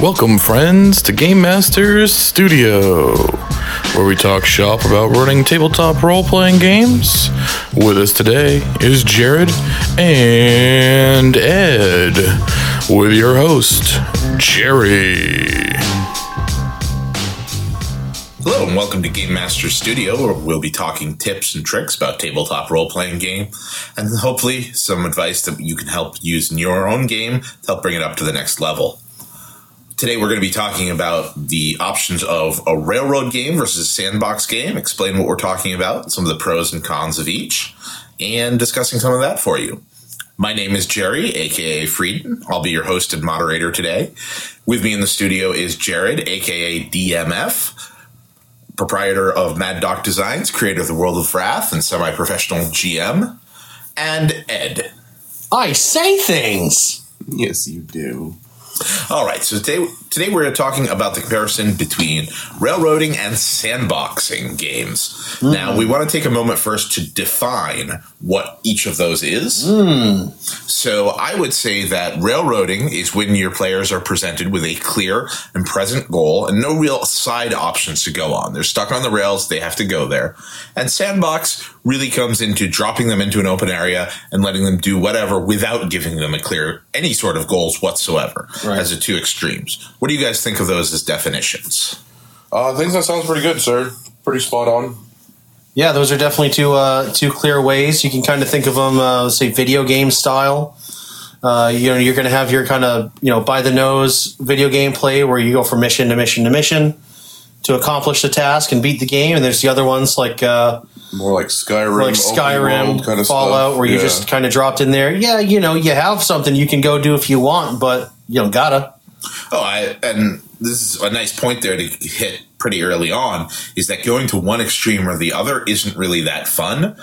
Welcome, friends, to Game Masters Studio, where we talk shop about running tabletop role-playing games. With us today is Jared and Ed, with your host, Jerry. Hello, and welcome to Game Masters Studio, where we'll be talking tips and tricks about tabletop role-playing game, and hopefully some advice that you can help use in your own game to help bring it up to the next level. Today we're going to be talking about the options of a railroad game versus a sandbox game, explain what we're talking about, some of the pros and cons of each, and discussing some of that for you. My name is Jerry, a.k.a. Frieden. I'll be your host and moderator today. With me in the studio is Jared, a.k.a. DMF, proprietor of Mad Doc Designs, creator of the World of Wrath, and semi-professional GM, and Ed. I say things! Yes, you do. All right, so today we're talking about the comparison between railroading and sandboxing games. Mm. Now, we want to take a moment first to define what each of those is. Mm. So I would say that railroading is when your players are presented with a clear and present goal and no real side options to go on. They're stuck on the rails. They have to go there. And sandbox really comes into dropping them into an open area and letting them do whatever without giving them any sort of goals whatsoever. Right. As the two extremes. What do you guys think of those as definitions? I think that sounds pretty good, sir. Pretty spot on. Yeah, those are definitely two clear ways. You can kind of think of them, say, video game style. You're going to have your kind of by the nose video game play where you go from mission to mission to mission to accomplish the task and beat the game. And there's the other ones like more like Skyrim, kind of Fallout, stuff. Where you just kind of dropped in there. Yeah, you have something you can go do if you want, but you don't gotta. And this is a nice point there to hit pretty early on, is that going to one extreme or the other isn't really that fun.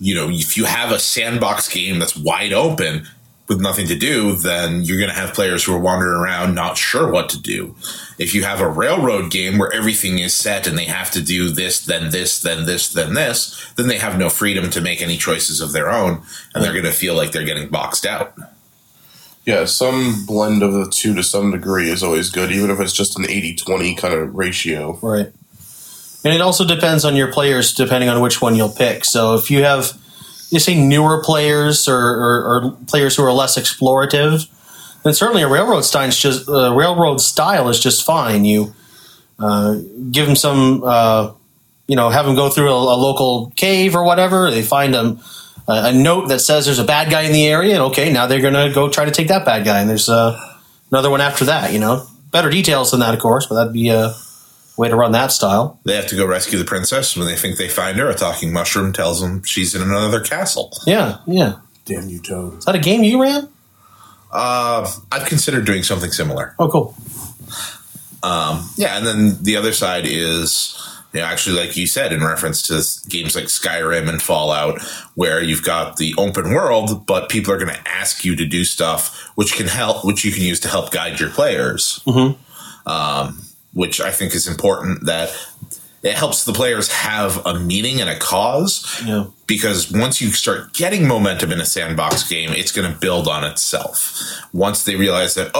If you have a sandbox game that's wide open with nothing to do, then you're going to have players who are wandering around not sure what to do. If you have a railroad game where everything is set and they have to do this, then this, then this, then this, then they have no freedom to make any choices of their own, and they're going to feel like they're getting boxed out. Yeah, some blend of the two to some degree is always good, even if it's just an 80-20 kind of ratio. Right. And it also depends on your players, depending on which one you'll pick. So if you have, say, newer players or players who are less explorative, then certainly a railroad style is just fine. You give them some, have them go through a local cave or whatever. They find them a note that says there's a bad guy in the area, and okay, now they're going to go try to take that bad guy, and there's another one after that, Better details than that, of course, but that'd be a way to run that style. They have to go rescue the princess when they think they find her. A talking mushroom tells them she's in another castle. Yeah. Damn you, Toad. Is that a game you ran? I've considered doing something similar. Oh, cool. And then the other side is... actually, like you said, in reference to games like Skyrim and Fallout, where you've got the open world, but people are going to ask you to do stuff, which you can use to help guide your players. Mm-hmm. Which I think is important, that it helps the players have a meaning and a cause. Yeah. Because once you start getting momentum in a sandbox game, it's going to build on itself. Once they realize that,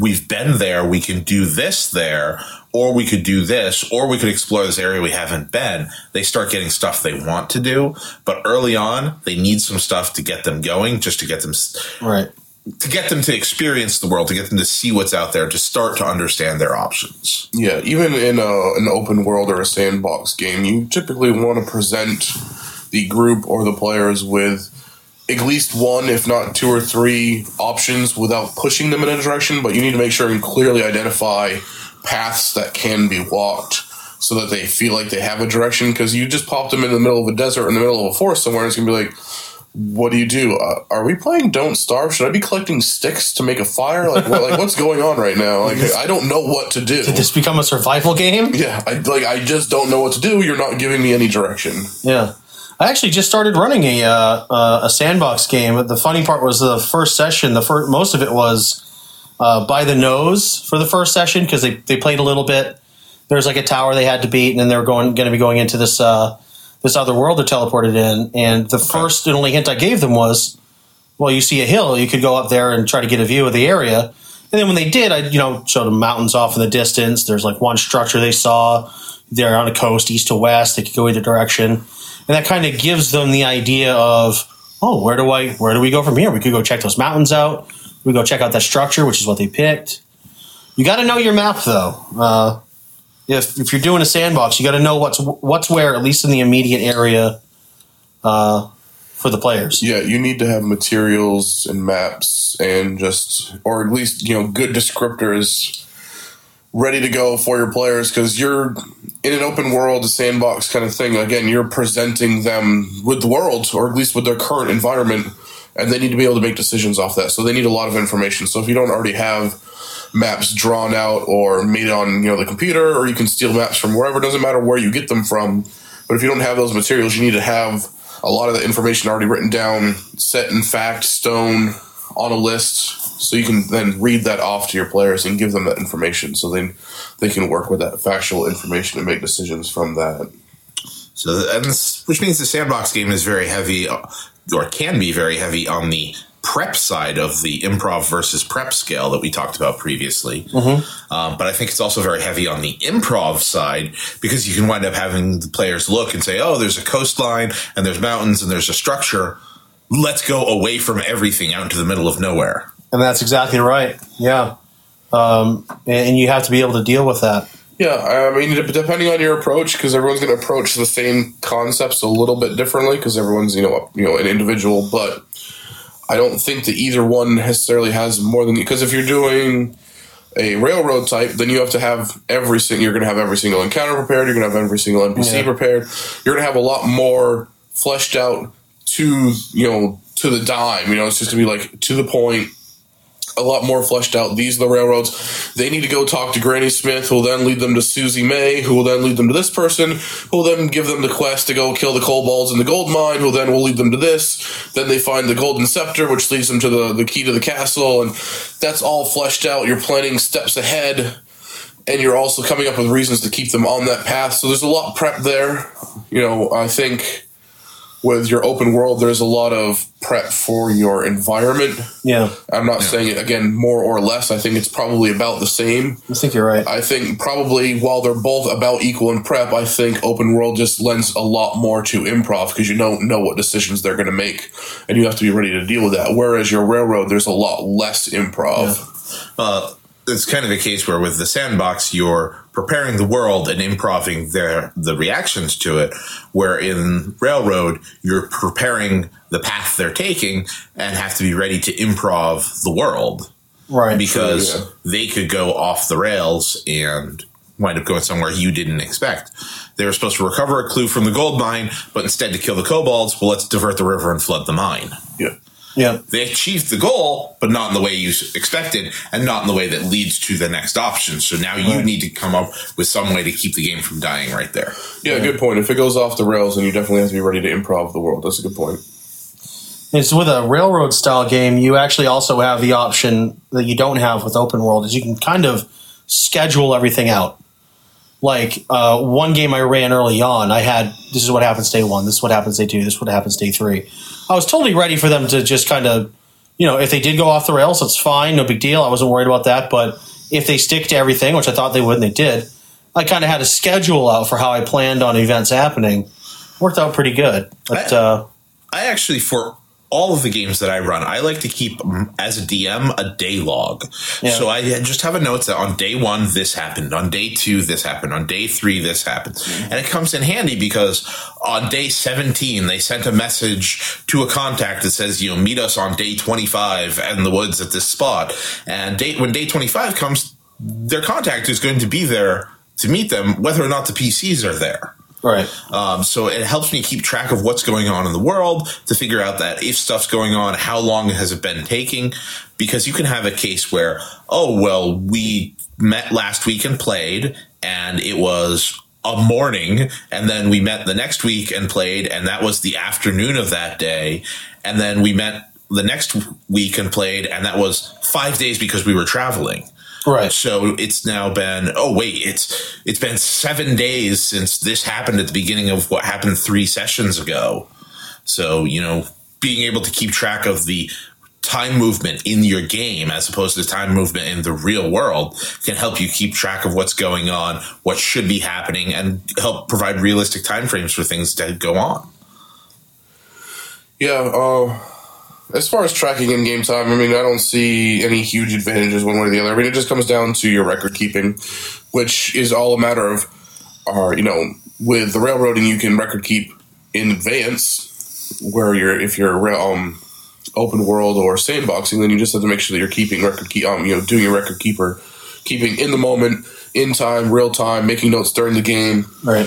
we've been there, we can do this there. Or we could do this, or we could explore this area we haven't been. They start getting stuff they want to do, but early on, they need some stuff to get them going, just to get them to get them to experience the world, to get them to see what's out there, to start to understand their options. Yeah, even in an open world or a sandbox game, you typically want to present the group or the players with at least one, if not two or three, options without pushing them in a direction, but you need to make sure and clearly identify paths that can be walked so that they feel like they have a direction, because you just popped them in the middle of a desert or in the middle of a forest somewhere and it's going to be like, what do you do? Are we playing Don't Starve? Should I be collecting sticks to make a fire? What's going on right now? I don't know what to do. Did this become a survival game? Yeah. I just don't know what to do. You're not giving me any direction. Yeah. I actually just started running a sandbox game. The funny part was the first session, most of it was by the nose for the first session, because they played a little bit. There's a tower they had to beat, and then they were going to be into this this other world they're teleported in. And the first and only hint I gave them was, you see a hill. You could go up there and try to get a view of the area. And then when they did, I, you know, showed them mountains off in the distance. There's like one structure they saw. They're on a coast, east to west. They could go either direction. And that kind of gives them the idea of, oh, where do we go from here? We could go check those mountains out. We go check out that structure, which is what they picked. You got to know your map, though. If you're doing a sandbox, you got to know what's where, at least in the immediate area for the players. Yeah, you need to have materials and maps and just, or at least, you know, good descriptors ready to go for your players, because you're in an open world, a sandbox kind of thing. Again, you're presenting them with the world, or at least with their current environment, and they need to be able to make decisions off that. So they need a lot of information. So if you don't already have maps drawn out or made on, you know, the computer, or you can steal maps from wherever, it doesn't matter where you get them from. But if you don't have those materials, you need to have a lot of the information already written down, set in fact, stone, on a list, so you can then read that off to your players and give them that information, so then they can work with that factual information and make decisions from that. So, and this, which means the sandbox game is very heavy, or can be very heavy, on the prep side of the improv versus prep scale that we talked about previously. Mm-hmm. But I think it's also very heavy on the improv side, because you can wind up having the players look and say, oh, there's a coastline and there's mountains and there's a structure. Let's go away from everything out into the middle of nowhere. And that's exactly right. Yeah. And you have to be able to deal with that. Yeah, I mean, depending on your approach, because everyone's going to approach the same concepts a little bit differently, because everyone's, you know, an individual. But I don't think that either one necessarily has more than, because if you're doing a railroad type, then you have to have you're going to have every single encounter prepared. You're going to have every single NPC prepared. You're going to have a lot more fleshed out, to the dime, it's just gonna be like to the point, a lot more fleshed out. These are the railroads. They need to go talk to Granny Smith, who will then lead them to Susie May, who will then lead them to this person, who will then give them the quest to go kill the kobolds in the gold mine, who then will lead them to this. Then they find the golden scepter, which leads them to the key to the castle, and that's all fleshed out. You're planning steps ahead, and you're also coming up with reasons to keep them on that path. So there's a lot of prep there. I think with your open world, there's a lot of prep for your environment. Yeah. I'm not saying it, again, more or less. I think it's probably about the same. I think you're right. I think probably while they're both about equal in prep, I think open world just lends a lot more to improv, because you don't know what decisions they're going to make, and you have to be ready to deal with that. Whereas your railroad, there's a lot less improv. Yeah. It's kind of a case where with the sandbox, you're preparing the world and improving the reactions to it, where in railroad, you're preparing the path they're taking and have to be ready to improv the world. Right. Because they could go off the rails and wind up going somewhere you didn't expect. They were supposed to recover a clue from the gold mine, but instead to kill the kobolds, well, let's divert the river and flood the mine. Yeah. Yeah, they achieved the goal, but not in the way you expected, and not in the way that leads to the next option. So now you need to come up with some way to keep the game from dying right there. Yeah, good point. If it goes off the rails, then you definitely have to be ready to improv the world. That's a good point. It's with a railroad-style game, you actually also have the option that you don't have with open world, is you can kind of schedule everything out. Like one game I ran early on, I had, this is what happens day one, this is what happens day two, this is what happens day three. I was totally ready for them to just kind of, if they did go off the rails, it's fine, no big deal. I wasn't worried about that. But if they stick to everything, which I thought they would, and they did, I kind of had a schedule out for how I planned on events happening. Worked out pretty good. But I actually, for all of the games that I run, I like to keep, as a DM, a day log. Yeah. So I just have a note that on day one, this happened. On day two, this happened. On day three, this happened. And it comes in handy because on day 17, they sent a message to a contact that says, meet us on day 25 in the woods at this spot. And when day 25 comes, their contact is going to be there to meet them, whether or not the PCs are there. Right. So it helps me keep track of what's going on in the world to figure out that if stuff's going on, how long has it been taking? Because you can have a case where, we met last week and played, and it was a morning, and then we met the next week and played, and that was the afternoon of that day, and then we met the next week and played, and that was 5 days because we were traveling. Right. So it's now been, it's been 7 days since this happened at the beginning of what happened 3 sessions ago. So, being able to keep track of the time movement in your game as opposed to time movement in the real world can help you keep track of what's going on, what should be happening, and help provide realistic time frames for things that go on. Yeah, as far as tracking in-game time, I mean, I don't see any huge advantages one way or the other. I mean, it just comes down to your record-keeping, which is all a matter of, you know, with the railroading, you can record-keep in advance, where you're, if you're open world or sandboxing, then you just have to make sure that you're keeping doing your record keeping in the moment, in time, real time, making notes during the game. Right.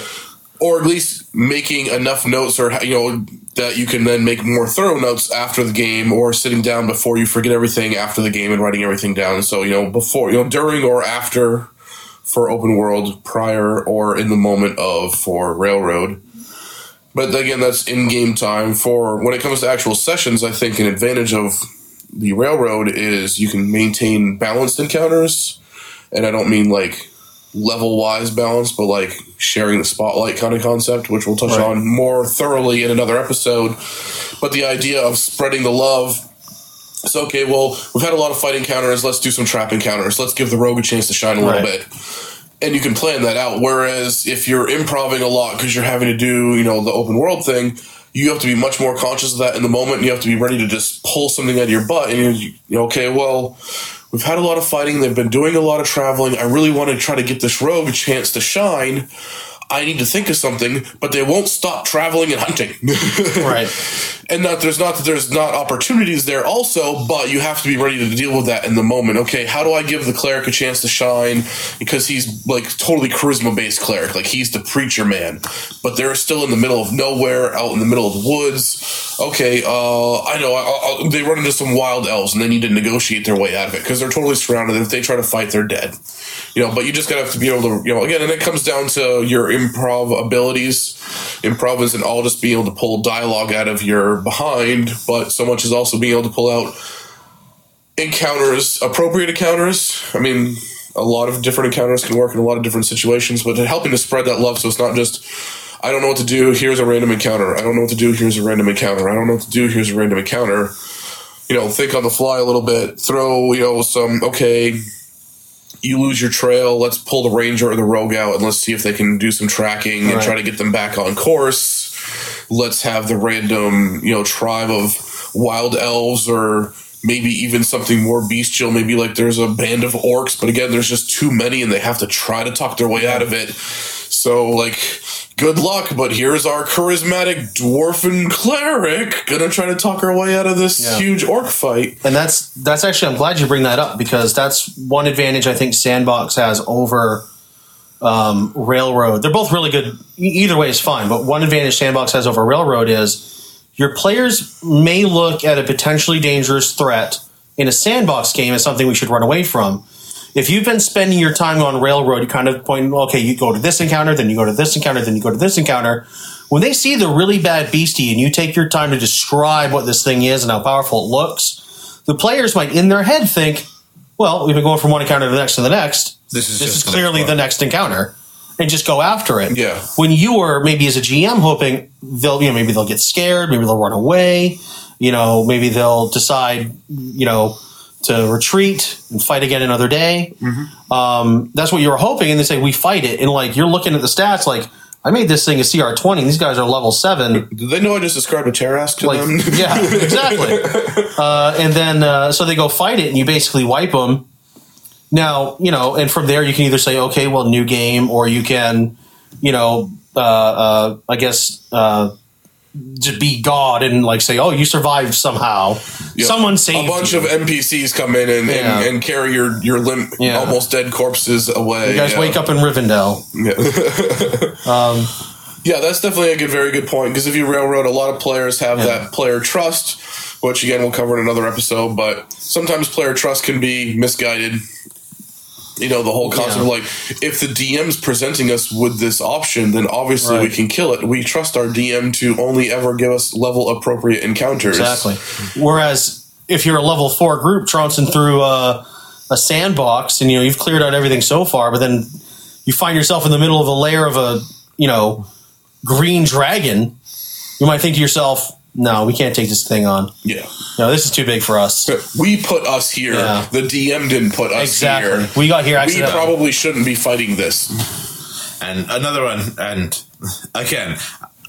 Or at least making enough notes, or that you can then make more thorough notes after the game, or sitting down before you forget everything after the game and writing everything down. So before, during or after for open world, prior or in the moment of for railroad. But again, that's in-game time. For when it comes to actual sessions, I think an advantage of the railroad is you can maintain balanced encounters, and I don't mean like level-wise balance, but like sharing the spotlight kind of concept, which we'll touch on more thoroughly in another episode. But the idea of spreading the love. So, okay, well, we've had a lot of fight encounters. Let's do some trap encounters. Let's give the rogue a chance to shine a little bit. And you can plan that out. Whereas if you're improvising a lot because you're having to do, the open world thing, you have to be much more conscious of that in the moment, and you have to be ready to just pull something out of your butt. And okay, well, we've had a lot of fighting. They've been doing a lot of traveling. I really want to try to get this rogue a chance to shine. I need to think of something, but they won't stop traveling and hunting. And there's not opportunities there also, but you have to be ready to deal with that in the moment. Okay, how do I give the cleric a chance to shine? Because he's like totally charisma-based cleric. Like he's the preacher man. But they're still in the middle of nowhere, out in the middle of the woods. Okay, they run into some wild elves and they need to negotiate their way out of it because they're totally surrounded. If they try to fight, they're dead. But you just gotta have to be able to, again, and it comes down to your improv abilities. Improv isn't all just being able to pull dialogue out of your behind, but so much is also being able to pull out encounters, appropriate encounters. I mean, a lot of different encounters can work in a lot of different situations, but helping to spread that love so it's not just, I don't know what to do, here's a random encounter. I don't know what to do, here's a random encounter. I don't know what to do, here's a random encounter. Think on the fly a little bit. Throw, some, okay, you lose your trail, let's pull the ranger or the rogue out and let's see if they can do some tracking and try to get them back on course. Let's have the random, tribe of wild elves, or maybe even something more bestial. Maybe like there's a band of orcs, but again, there's just too many and they have to try to talk their way out of it. So, good luck, but here's our charismatic dwarven cleric gonna try to talk her way out of this huge orc fight. And that's actually, I'm glad you bring that up, because that's one advantage I think Sandbox has over Railroad. They're both really good. Either way is fine, but one advantage Sandbox has over Railroad is your players may look at a potentially dangerous threat in a Sandbox game as something we should run away from. If you've been spending your time on Railroad, kind of pointing, okay, you go to this encounter, then you go to this encounter, then you go to this encounter. When they see the really bad beastie and you take your time to describe what this thing is and how powerful it looks, the players might in their head think, well, we've been going from one encounter to the next to the next. This is clearly the next encounter. And just go after it. Yeah. When you are maybe as a GM hoping they'll, maybe they'll get scared, maybe they'll run away, maybe they'll decide, to retreat and fight again another day. Mm-hmm. That's what you were hoping, and they say, we fight it. And, you're looking at the stats, I made this thing a CR 20. These guys are level 7. Did they know I just described a Tarrasque to them? Yeah, exactly. And then, so they go fight it, and you basically wipe them. Now, and from there you can either say, okay, well, new game, or you can, I guess... to be God and say, oh, you survived somehow. Yep. Someone saved you. A bunch of NPCs come in and carry your limp, almost dead corpses away. You guys wake up in Rivendell. Yeah, that's definitely a very good point, because if you railroad, a lot of players have that player trust, which, again, we'll cover in another episode, but sometimes player trust can be misguided. The whole concept of if the DM's presenting us with this option, then obviously we can kill it. We trust our DM to only ever give us level-appropriate encounters. Exactly. Whereas if you're a level 4 group trouncing through a sandbox and, you've cleared out everything so far, but then you find yourself in the middle of a lair of a, green dragon, you might think to yourself, no, we can't take this thing on. Yeah. No, this is too big for us. We put us here. Yeah. The DM didn't put us here. We got here accidentally. We probably shouldn't be fighting this. And another one, and again,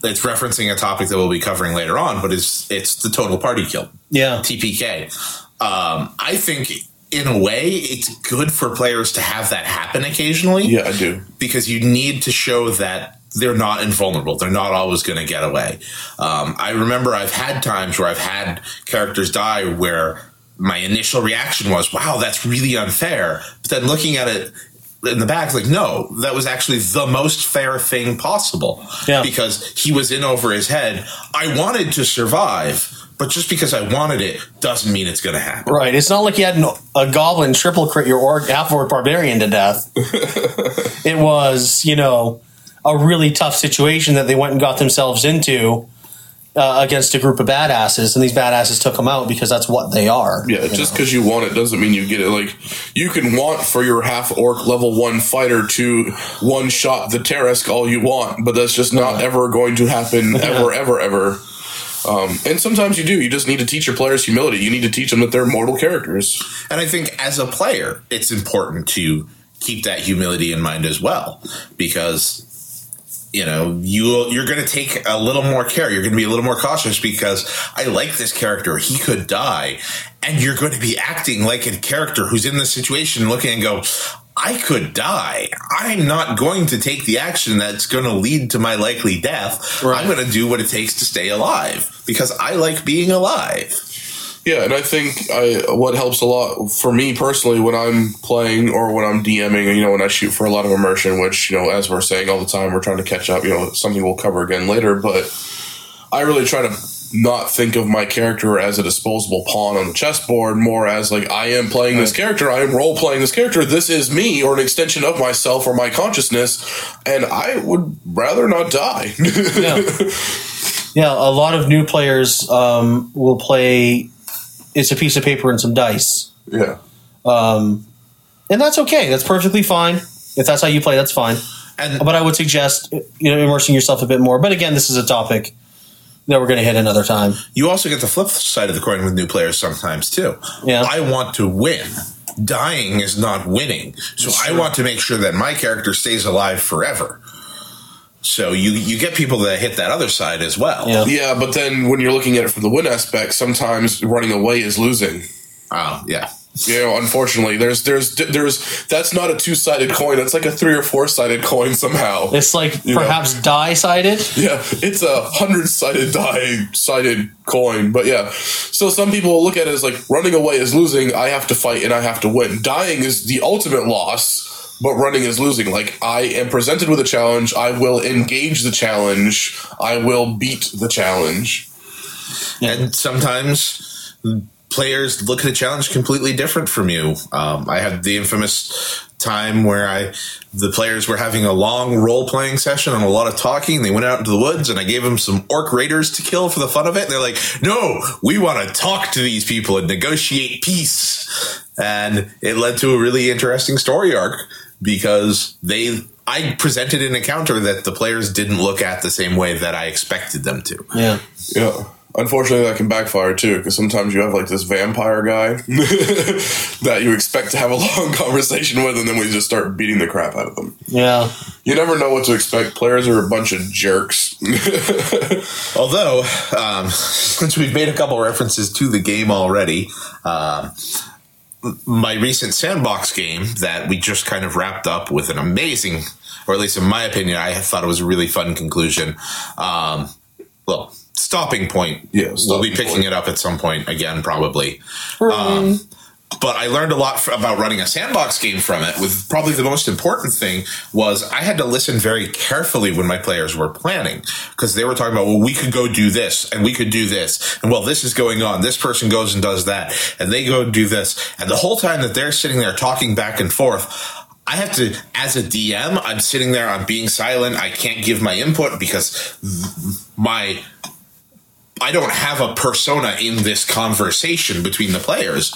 it's referencing a topic that we'll be covering later on, but it's the total party kill. Yeah. TPK. I think in a way it's good for players to have that happen occasionally. Yeah, I do. Because you need to show that they're not invulnerable. They're not always going to get away. I remember I've had times where I've had characters die where my initial reaction was, wow, that's really unfair. But then looking at it in the back, like, no, that was actually the most fair thing possible. Yeah. Because he was in over his head. I wanted to survive, but just because I wanted it doesn't mean it's going to happen. Right. It's not like you had a goblin triple crit your half-orc barbarian to death. It was, you know, a really tough situation that they went and got themselves into against a group of badasses, and these badasses took them out because that's what they are. Yeah, just because you want it doesn't mean you get it. Like, you can want for your half-orc level 1 fighter to one-shot the Tarrasque all you want, but that's just not ever going to happen, ever. And sometimes you do. You just need to teach your players humility. You need to teach them that they're mortal characters. And I think as a player, it's important to keep that humility in mind as well, because you know, you're going to take a little more care. You're going to be a little more cautious because I like this character. He could die. And you're going to be acting like a character who's in this situation looking and go, I could die. I'm not going to take the action that's going to lead to my likely death. Right. I'm going to do what it takes to stay alive because I like being alive. Yeah, and I think what helps a lot for me personally when I'm playing or when I'm DMing, you know, when I shoot for a lot of immersion, which, you know, as we're saying all the time, we're trying to catch up, you know, something we'll cover again later, but I really try to not think of my character as a disposable pawn on the chessboard, more as like, I am playing this character, I am role-playing this character, this is me, or an extension of myself or my consciousness, and I would rather not die. Yeah, a lot of new players will play... It's a piece of paper and some dice. Yeah. And that's okay. That's perfectly fine. If that's how you play, that's fine. But I would suggest, you know, immersing yourself a bit more. But again, this is a topic that we're going to hit another time. You also get the flip side of the coin with new players sometimes, too. Yeah. I want to win. Dying is not winning. So sure. I want to make sure that my character stays alive forever. So you get people that hit that other side as well. Yeah, but then when you're looking at it from the win aspect, sometimes running away is losing. Oh, yeah. You know, unfortunately, there's that's not a two-sided coin. That's like a three- or four-sided coin somehow. It's like perhaps die-sided? Yeah, it's a 100-sided die-sided coin. But yeah, so some people look at it as like running away is losing. I have to fight and I have to win. Dying is the ultimate loss. But running is losing. Like, I am presented with a challenge. I will engage the challenge. I will beat the challenge. And sometimes players look at a challenge completely different from you. I had the infamous time where the players were having a long role-playing session and a lot of talking. They went out into the woods, and I gave them some orc raiders to kill for the fun of it. And they're like, no, we want to talk to these people and negotiate peace. And it led to a really interesting story arc because I presented an encounter that the players didn't look at the same way that I expected them to. Yeah. Unfortunately, that can backfire, too, because sometimes you have, like, this vampire guy that you expect to have a long conversation with, and then we just start beating the crap out of them. Yeah. You never know what to expect. Players are a bunch of jerks. Although, since we've made a couple references to the game already, my recent sandbox game that we just kind of wrapped up with an amazing, or at least in my opinion, I thought it was a really fun conclusion. Stopping Point. Yeah, we'll be picking it up at some point again, probably. But I learned a lot about running a sandbox game from it, with probably the most important thing was I had to listen very carefully when my players were planning, because they were talking about, well, we could go do this, and we could do this, and well, this is going on, this person goes and does that, and they go do this, and the whole time that they're sitting there talking back and forth, I have to, as a DM, I'm sitting there, I'm being silent, I can't give my input, because I don't have a persona in this conversation between the players.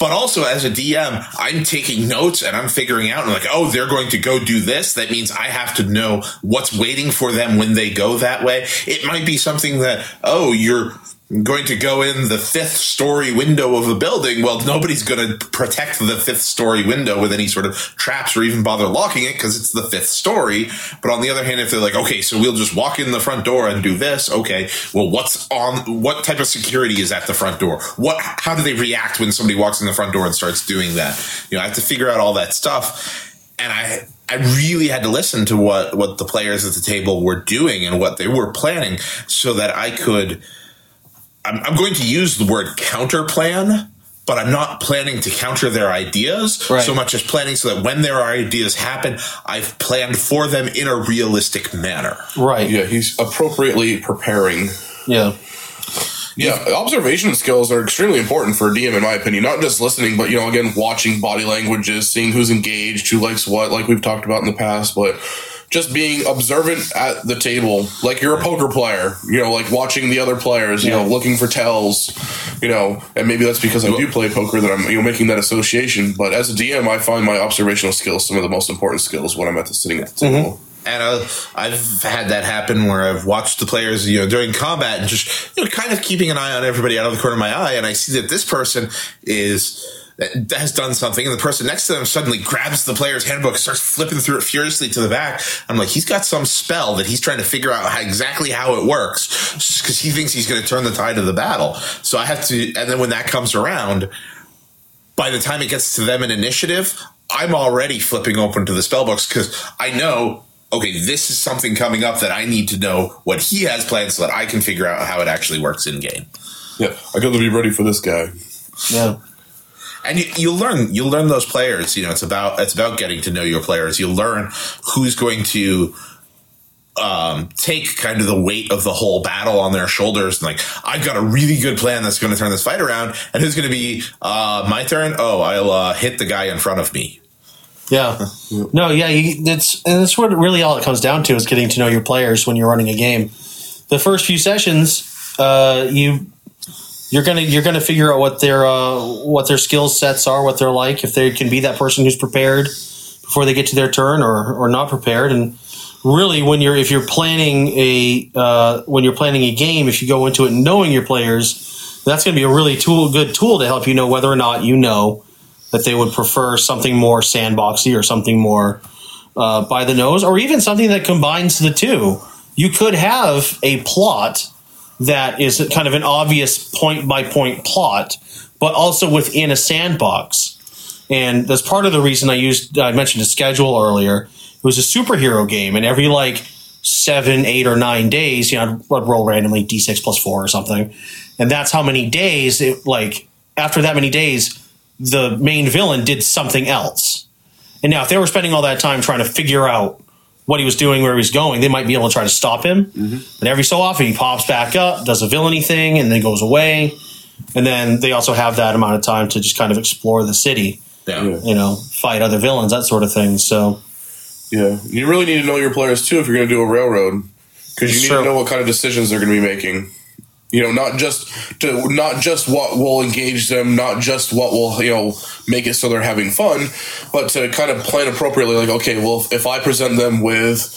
But also as a DM, I'm taking notes and I'm figuring out, and like, oh, they're going to go do this. That means I have to know what's waiting for them when they go that way. It might be something that, oh, you're going to go in the fifth story window of a building. Well, nobody's going to protect the fifth story window with any sort of traps or even bother locking it because it's the fifth story. But on the other hand, if they're like, okay, so we'll just walk in the front door and do this. Okay, well, what type of security is at the front door? How do they react when somebody walks in the front door and starts doing that? You know, I have to figure out all that stuff. And I really had to listen to what the players at the table were doing and what they were planning so that I could... I'm going to use the word counter plan, but I'm not planning to counter their ideas so much as planning so that when their ideas happen, I've planned for them in a realistic manner. Right. Yeah, he's appropriately preparing. Yeah. Yeah, observation skills are extremely important for a DM, in my opinion. Not just listening, but, you know, again, watching body languages, seeing who's engaged, who likes what, like we've talked about in the past, but... just being observant at the table, like you're a poker player, you know, like watching the other players, you know, looking for tells, you know, and maybe that's because I do play poker that I'm, you know, making that association. But as a DM, I find my observational skills some of the most important skills when I'm at the sitting at the table. Mm-hmm. And I've had that happen where I've watched the players, you know, during combat and just, you know, kind of keeping an eye on everybody out of the corner of my eye, and I see that this person has done something, and the person next to them suddenly grabs the player's handbook and starts flipping through it furiously to the back. I'm like, he's got some spell that he's trying to figure out exactly how it works because he thinks he's going to turn the tide of the battle. So I have to – and then when that comes around, by the time it gets to them in initiative, I'm already flipping open to the spell books because I know, okay, this is something coming up that I need to know what he has planned so that I can figure out how it actually works in-game. Yeah, I got to be ready for this guy. Yeah. And you'll learn those players. You know, it's about getting to know your players. You'll learn who's going to take kind of the weight of the whole battle on their shoulders. And like, I've got a really good plan that's going to turn this fight around. And who's going to be my turn? Oh, I'll hit the guy in front of me. Yeah. No. Yeah. That's what really all it comes down to is getting to know your players when you're running a game. The first few sessions, You're gonna figure out what their skill sets are, what they're like, if they can be that person who's prepared before they get to their turn, or not prepared. And really, when you're planning a game, if you go into it knowing your players, that's going to be a really good tool to help you know whether or not you know that they would prefer something more sandboxy or something more by the nose, or even something that combines the two. You could have a plot that is kind of an obvious point-by-point plot, but also within a sandbox. And that's part of the reason I mentioned a schedule earlier. It was a superhero game, and every, 7, 8, or 9 days, you know, I'd roll randomly D6 plus 4 or something. And that's how many days, after that many days, the main villain did something else. And now if they were spending all that time trying to figure out what he was doing, where he was going, they might be able to try to stop him. Mm-hmm. But every so often he pops back up, does a villainy thing, and then goes away. And then they also have that amount of time to just kind of explore the city, you know, fight other villains, that sort of thing. So, yeah, you really need to know your players too if you're going to do a railroad, because you need to know what kind of decisions they're going to be making. You know, not just what will engage them, not just what will, you know, make it so they're having fun, but to kind of plan appropriately. Like, okay, well, if I present them with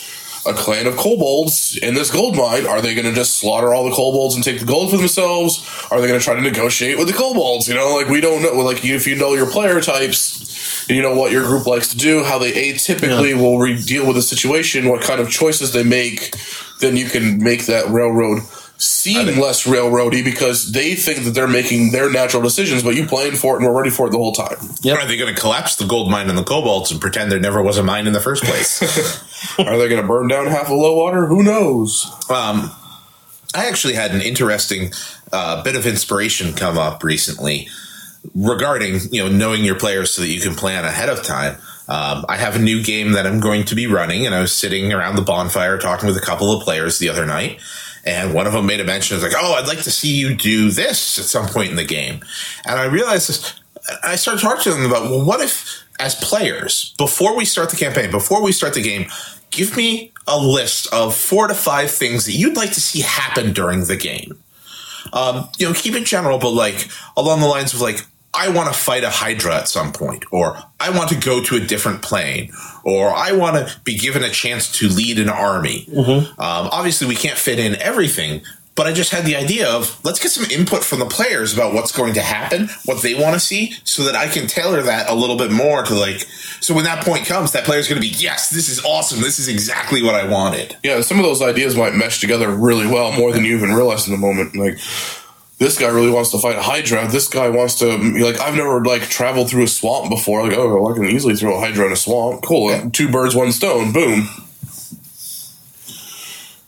a clan of kobolds in this gold mine, are they going to just slaughter all the kobolds and take the gold for themselves? Are they going to try to negotiate with the kobolds? You know, like, we don't know. Like, if you know your player types, you know what your group likes to do, how they atypically will deal with a situation, what kind of choices they make, then you can make that railroad seem less railroady, because they think that they're making their natural decisions, but you planned for it and were ready for it the whole time. Yep. Are they going to collapse the gold mine and the kobolds and pretend there never was a mine in the first place? Are they going to burn down half of low water? Who knows? I actually had an interesting bit of inspiration come up recently regarding, you know, knowing your players so that you can plan ahead of time. I have a new game that I'm going to be running, and I was sitting around the bonfire talking with a couple of players the other night. And one of them made a mention, like, oh, I'd like to see you do this at some point in the game. And I realized this. I started talking to them about, well, what if, as players, before we start the campaign, before we start the game, give me a list of 4 to 5 things that you'd like to see happen during the game. You know, keep it general, but along the lines of I want to fight a Hydra at some point, or I want to go to a different plane, or I want to be given a chance to lead an army. Mm-hmm. Obviously, we can't fit in everything, but I just had the idea of let's get some input from the players about what's going to happen, what they want to see, so that I can tailor that a little bit more to like – so when that point comes, that player's going to be, yes, this is awesome. This is exactly what I wanted. Yeah, some of those ideas might mesh together really well, more than you even realize in the moment. Like – this guy really wants to fight a Hydra. This guy wants to, like, I've never, like, traveled through a swamp before. Like, oh, well, I can easily throw a Hydra in a swamp. Cool. Yeah. Two birds, one stone. Boom.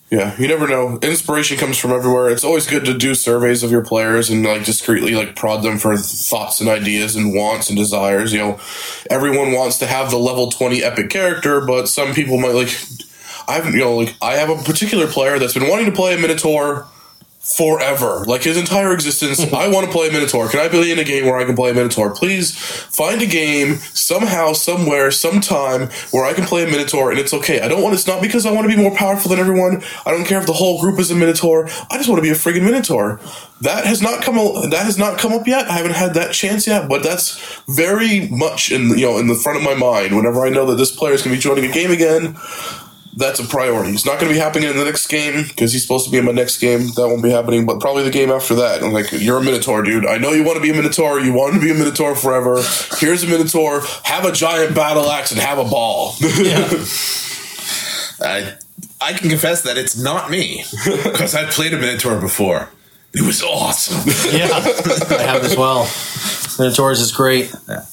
Yeah, you never know. Inspiration comes from everywhere. It's always good to do surveys of your players and, like, discreetly, like, prod them for thoughts and ideas and wants and desires. You know, everyone wants to have the level 20 epic character, but some people might, like, I have a particular player that's been wanting to play a Minotaur forever, like his entire existence. I want to play a Minotaur. Can I be in a game where I can play a Minotaur? Please find a game somehow, somewhere, sometime where I can play a Minotaur, and it's okay. It's not because I want to be more powerful than everyone. I don't care if the whole group is a Minotaur. I just want to be a friggin' Minotaur. That has not come up yet. I haven't had that chance yet, but that's very much in the front of my mind. Whenever I know that this player is going to be joining a game again, that's a priority. It's not going to be happening in the next game because he's supposed to be in my next game. That won't be happening, but probably the game after that. I'm like, you're a Minotaur, dude. I know you want to be a Minotaur. You want to be a Minotaur forever. Here's a Minotaur. Have a giant battle axe and have a ball. Yeah. I can confess that it's not me because I've played a Minotaur before. It was awesome. Yeah, I have as well. Minotaurs is great. Yeah.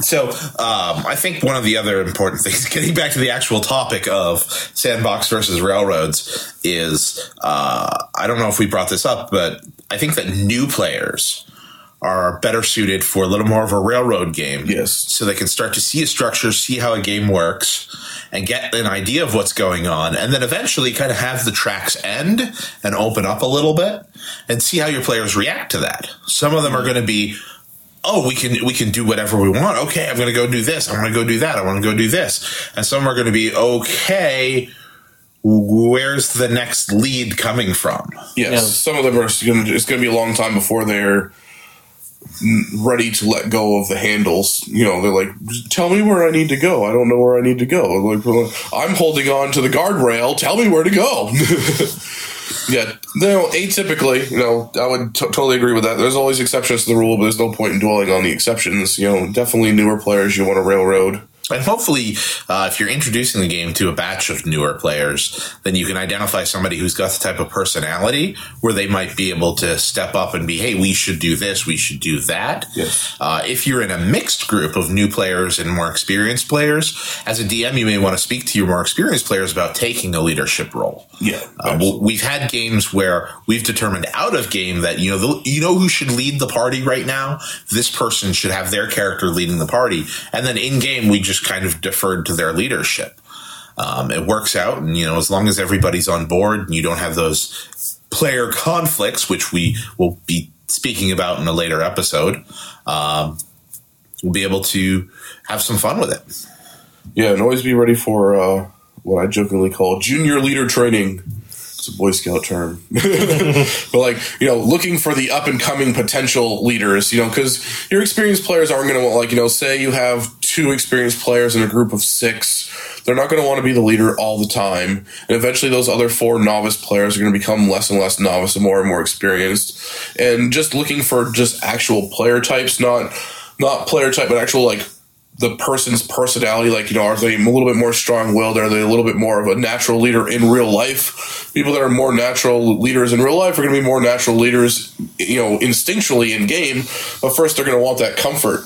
So I think one of the other important things, getting back to the actual topic of sandbox versus railroads, is I don't know if we brought this up, but I think that new players are better suited for a little more of a railroad game. Yes. So they can start to see a structure, see how a game works, and get an idea of what's going on, and then eventually kind of have the tracks end and open up a little bit and see how your players react to that. Some of them are going to be, oh, we can do whatever we want. Okay, I'm going to go do this. I'm going to go do that. I want to go do this. And some are going to be, okay, where's the next lead coming from? Yes, yeah. Some of them are it's going to be a long time before they're ready to let go of the handles. You know, they're like, tell me where I need to go. I don't know where I need to go. Like, I'm holding on to the guardrail. Tell me where to go. Yeah, atypically, I would totally agree with that. There's always exceptions to the rule, but there's no point in dwelling on the exceptions. Definitely newer players you want to railroad. And hopefully, if you're introducing the game to a batch of newer players, then you can identify somebody who's got the type of personality where they might be able to step up and be, hey, we should do this, we should do that. Yes. If you're in a mixed group of new players and more experienced players, as a DM, you may want to speak to your more experienced players about taking a leadership role. Yeah, we've had games where we've determined out of game that, who should lead the party right now? This person should have their character leading the party. And then in game, we just kind of deferred to their leadership. It works out, and as long as everybody's on board and you don't have those player conflicts, which we will be speaking about in a later episode, we'll be able to have some fun with it. Yeah, and always be ready for what I jokingly call junior leader training. It's a Boy Scout term. But looking for the up-and-coming potential leaders, because your experienced players aren't going to want, say you have two experienced players in a group of six, they're not going to want to be the leader all the time. And eventually those other four novice players are going to become less and less novice and more experienced. And just looking for just actual player types, not player type, but actual, the person's personality, are they a little bit more strong-willed? Are they a little bit more of a natural leader in real life? People that are more natural leaders in real life are going to be more natural leaders, instinctually in game. But first, they're going to want that comfort,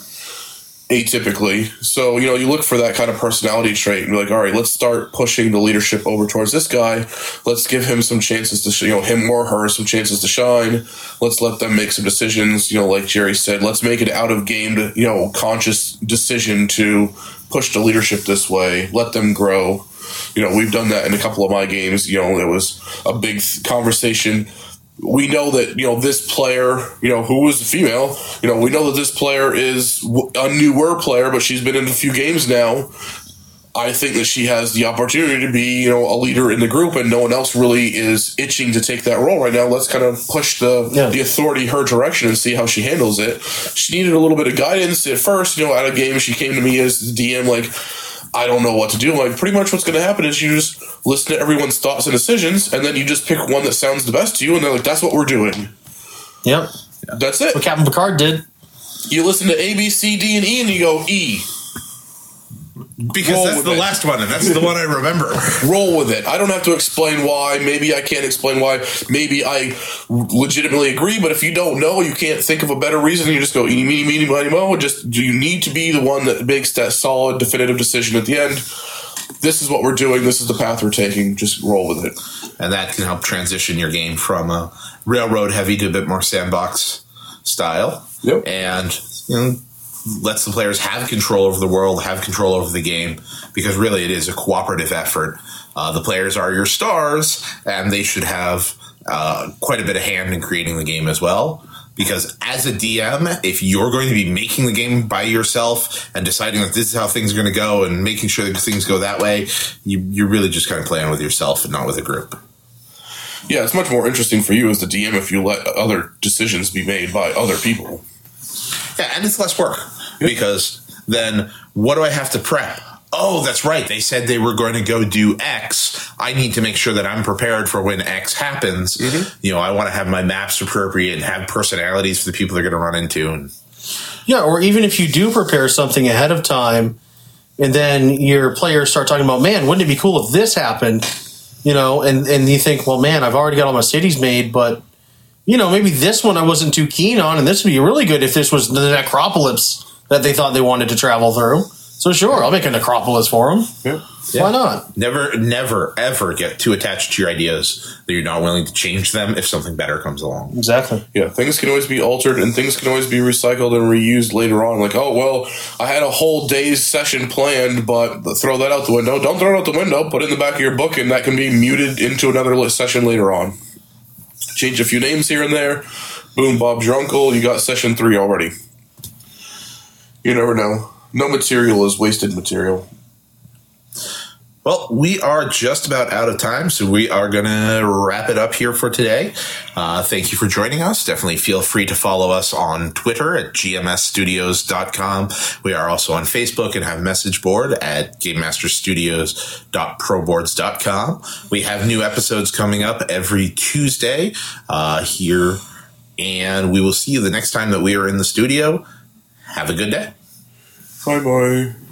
atypically. So, you look for that kind of personality trait and be like, all right, let's start pushing the leadership over towards this guy. Let's give him some chances to, him or her some chances to shine. Let's let them make some decisions. Like Jerry said, let's make it out of game to, conscious decision to push the leadership this way. Let them grow. We've done that in a couple of my games. It was a big conversation. We know that, this player, who was a female, we know that this player is a newer player, but she's been in a few games now. I think that she has the opportunity to be, you know, a leader in the group, and no one else really is itching to take that role right now. Let's kind of push the authority her direction and see how she handles it. She needed a little bit of guidance at first, you know, at a game. She came to me as the DM, like, I don't know what to do. Like, pretty much what's going to happen is you just listen to everyone's thoughts and decisions, and then you just pick one that sounds the best to you, and they're like, that's what we're doing. Yep. That's it. What Captain Picard did. You listen to A, B, C, D, and E, and you go, E. Because roll that's the last one, and that's the one I remember. Roll with it. I don't have to explain why. Maybe I can't explain why. Maybe I legitimately agree, but if you don't know, you can't think of a better reason. You just go, eeny, meeny, miny, miny, mo. Just, you need to be the one that makes that solid, definitive decision at the end. This is what we're doing. This is the path we're taking. Just roll with it. And that can help transition your game from a railroad-heavy to a bit more sandbox style. Yep. And, you know, lets the players have control over the world, have control over the game, because really it is a cooperative effort. The players are your stars, and they should have quite a bit of hand in creating the game as well, because as a DM, if you're going to be making the game by yourself and deciding that this is how things are going to go and making sure that things go that way, you're really just kind of playing with yourself and not with a group. Yeah, it's much more interesting for you as the DM if you let other decisions be made by other people. Yeah, and it's less work, because then what do I have to prep? Oh, that's right. They said they were going to go do X. I need to make sure that I'm prepared for when X happens. Mm-hmm. You know, I want to have my maps appropriate and have personalities for the people they're going to run into. And yeah, or even if you do prepare something ahead of time and then your players start talking about, man, wouldn't it be cool if this happened? You know, and you think, well, man, I've already got all my cities made, but you know, maybe this one I wasn't too keen on, and this would be really good if this was the necropolis that they thought they wanted to travel through. So sure, I'll make a necropolis for them. Yeah. Why not? Never, ever get too attached to your ideas that you're not willing to change them if something better comes along. Exactly. Yeah, things can always be altered, and things can always be recycled and reused later on. Like, oh, well, I had a whole day's session planned, but throw that out the window. Don't throw it out the window. Put it in the back of your book, and that can be muted into another session later on. Change a few names here and there. Boom, Bob's your uncle. You got session 3 already. You never know. No material is wasted material. Well, we are just about out of time, so we are going to wrap it up here for today. Thank you for joining us. Definitely feel free to follow us on Twitter at gammastudios.com. We are also on Facebook and have a message board at gamemasterstudios.proboards.com. We have new episodes coming up every Tuesday here, and we will see you the next time that we are in the studio. Have a good day. Bye-bye.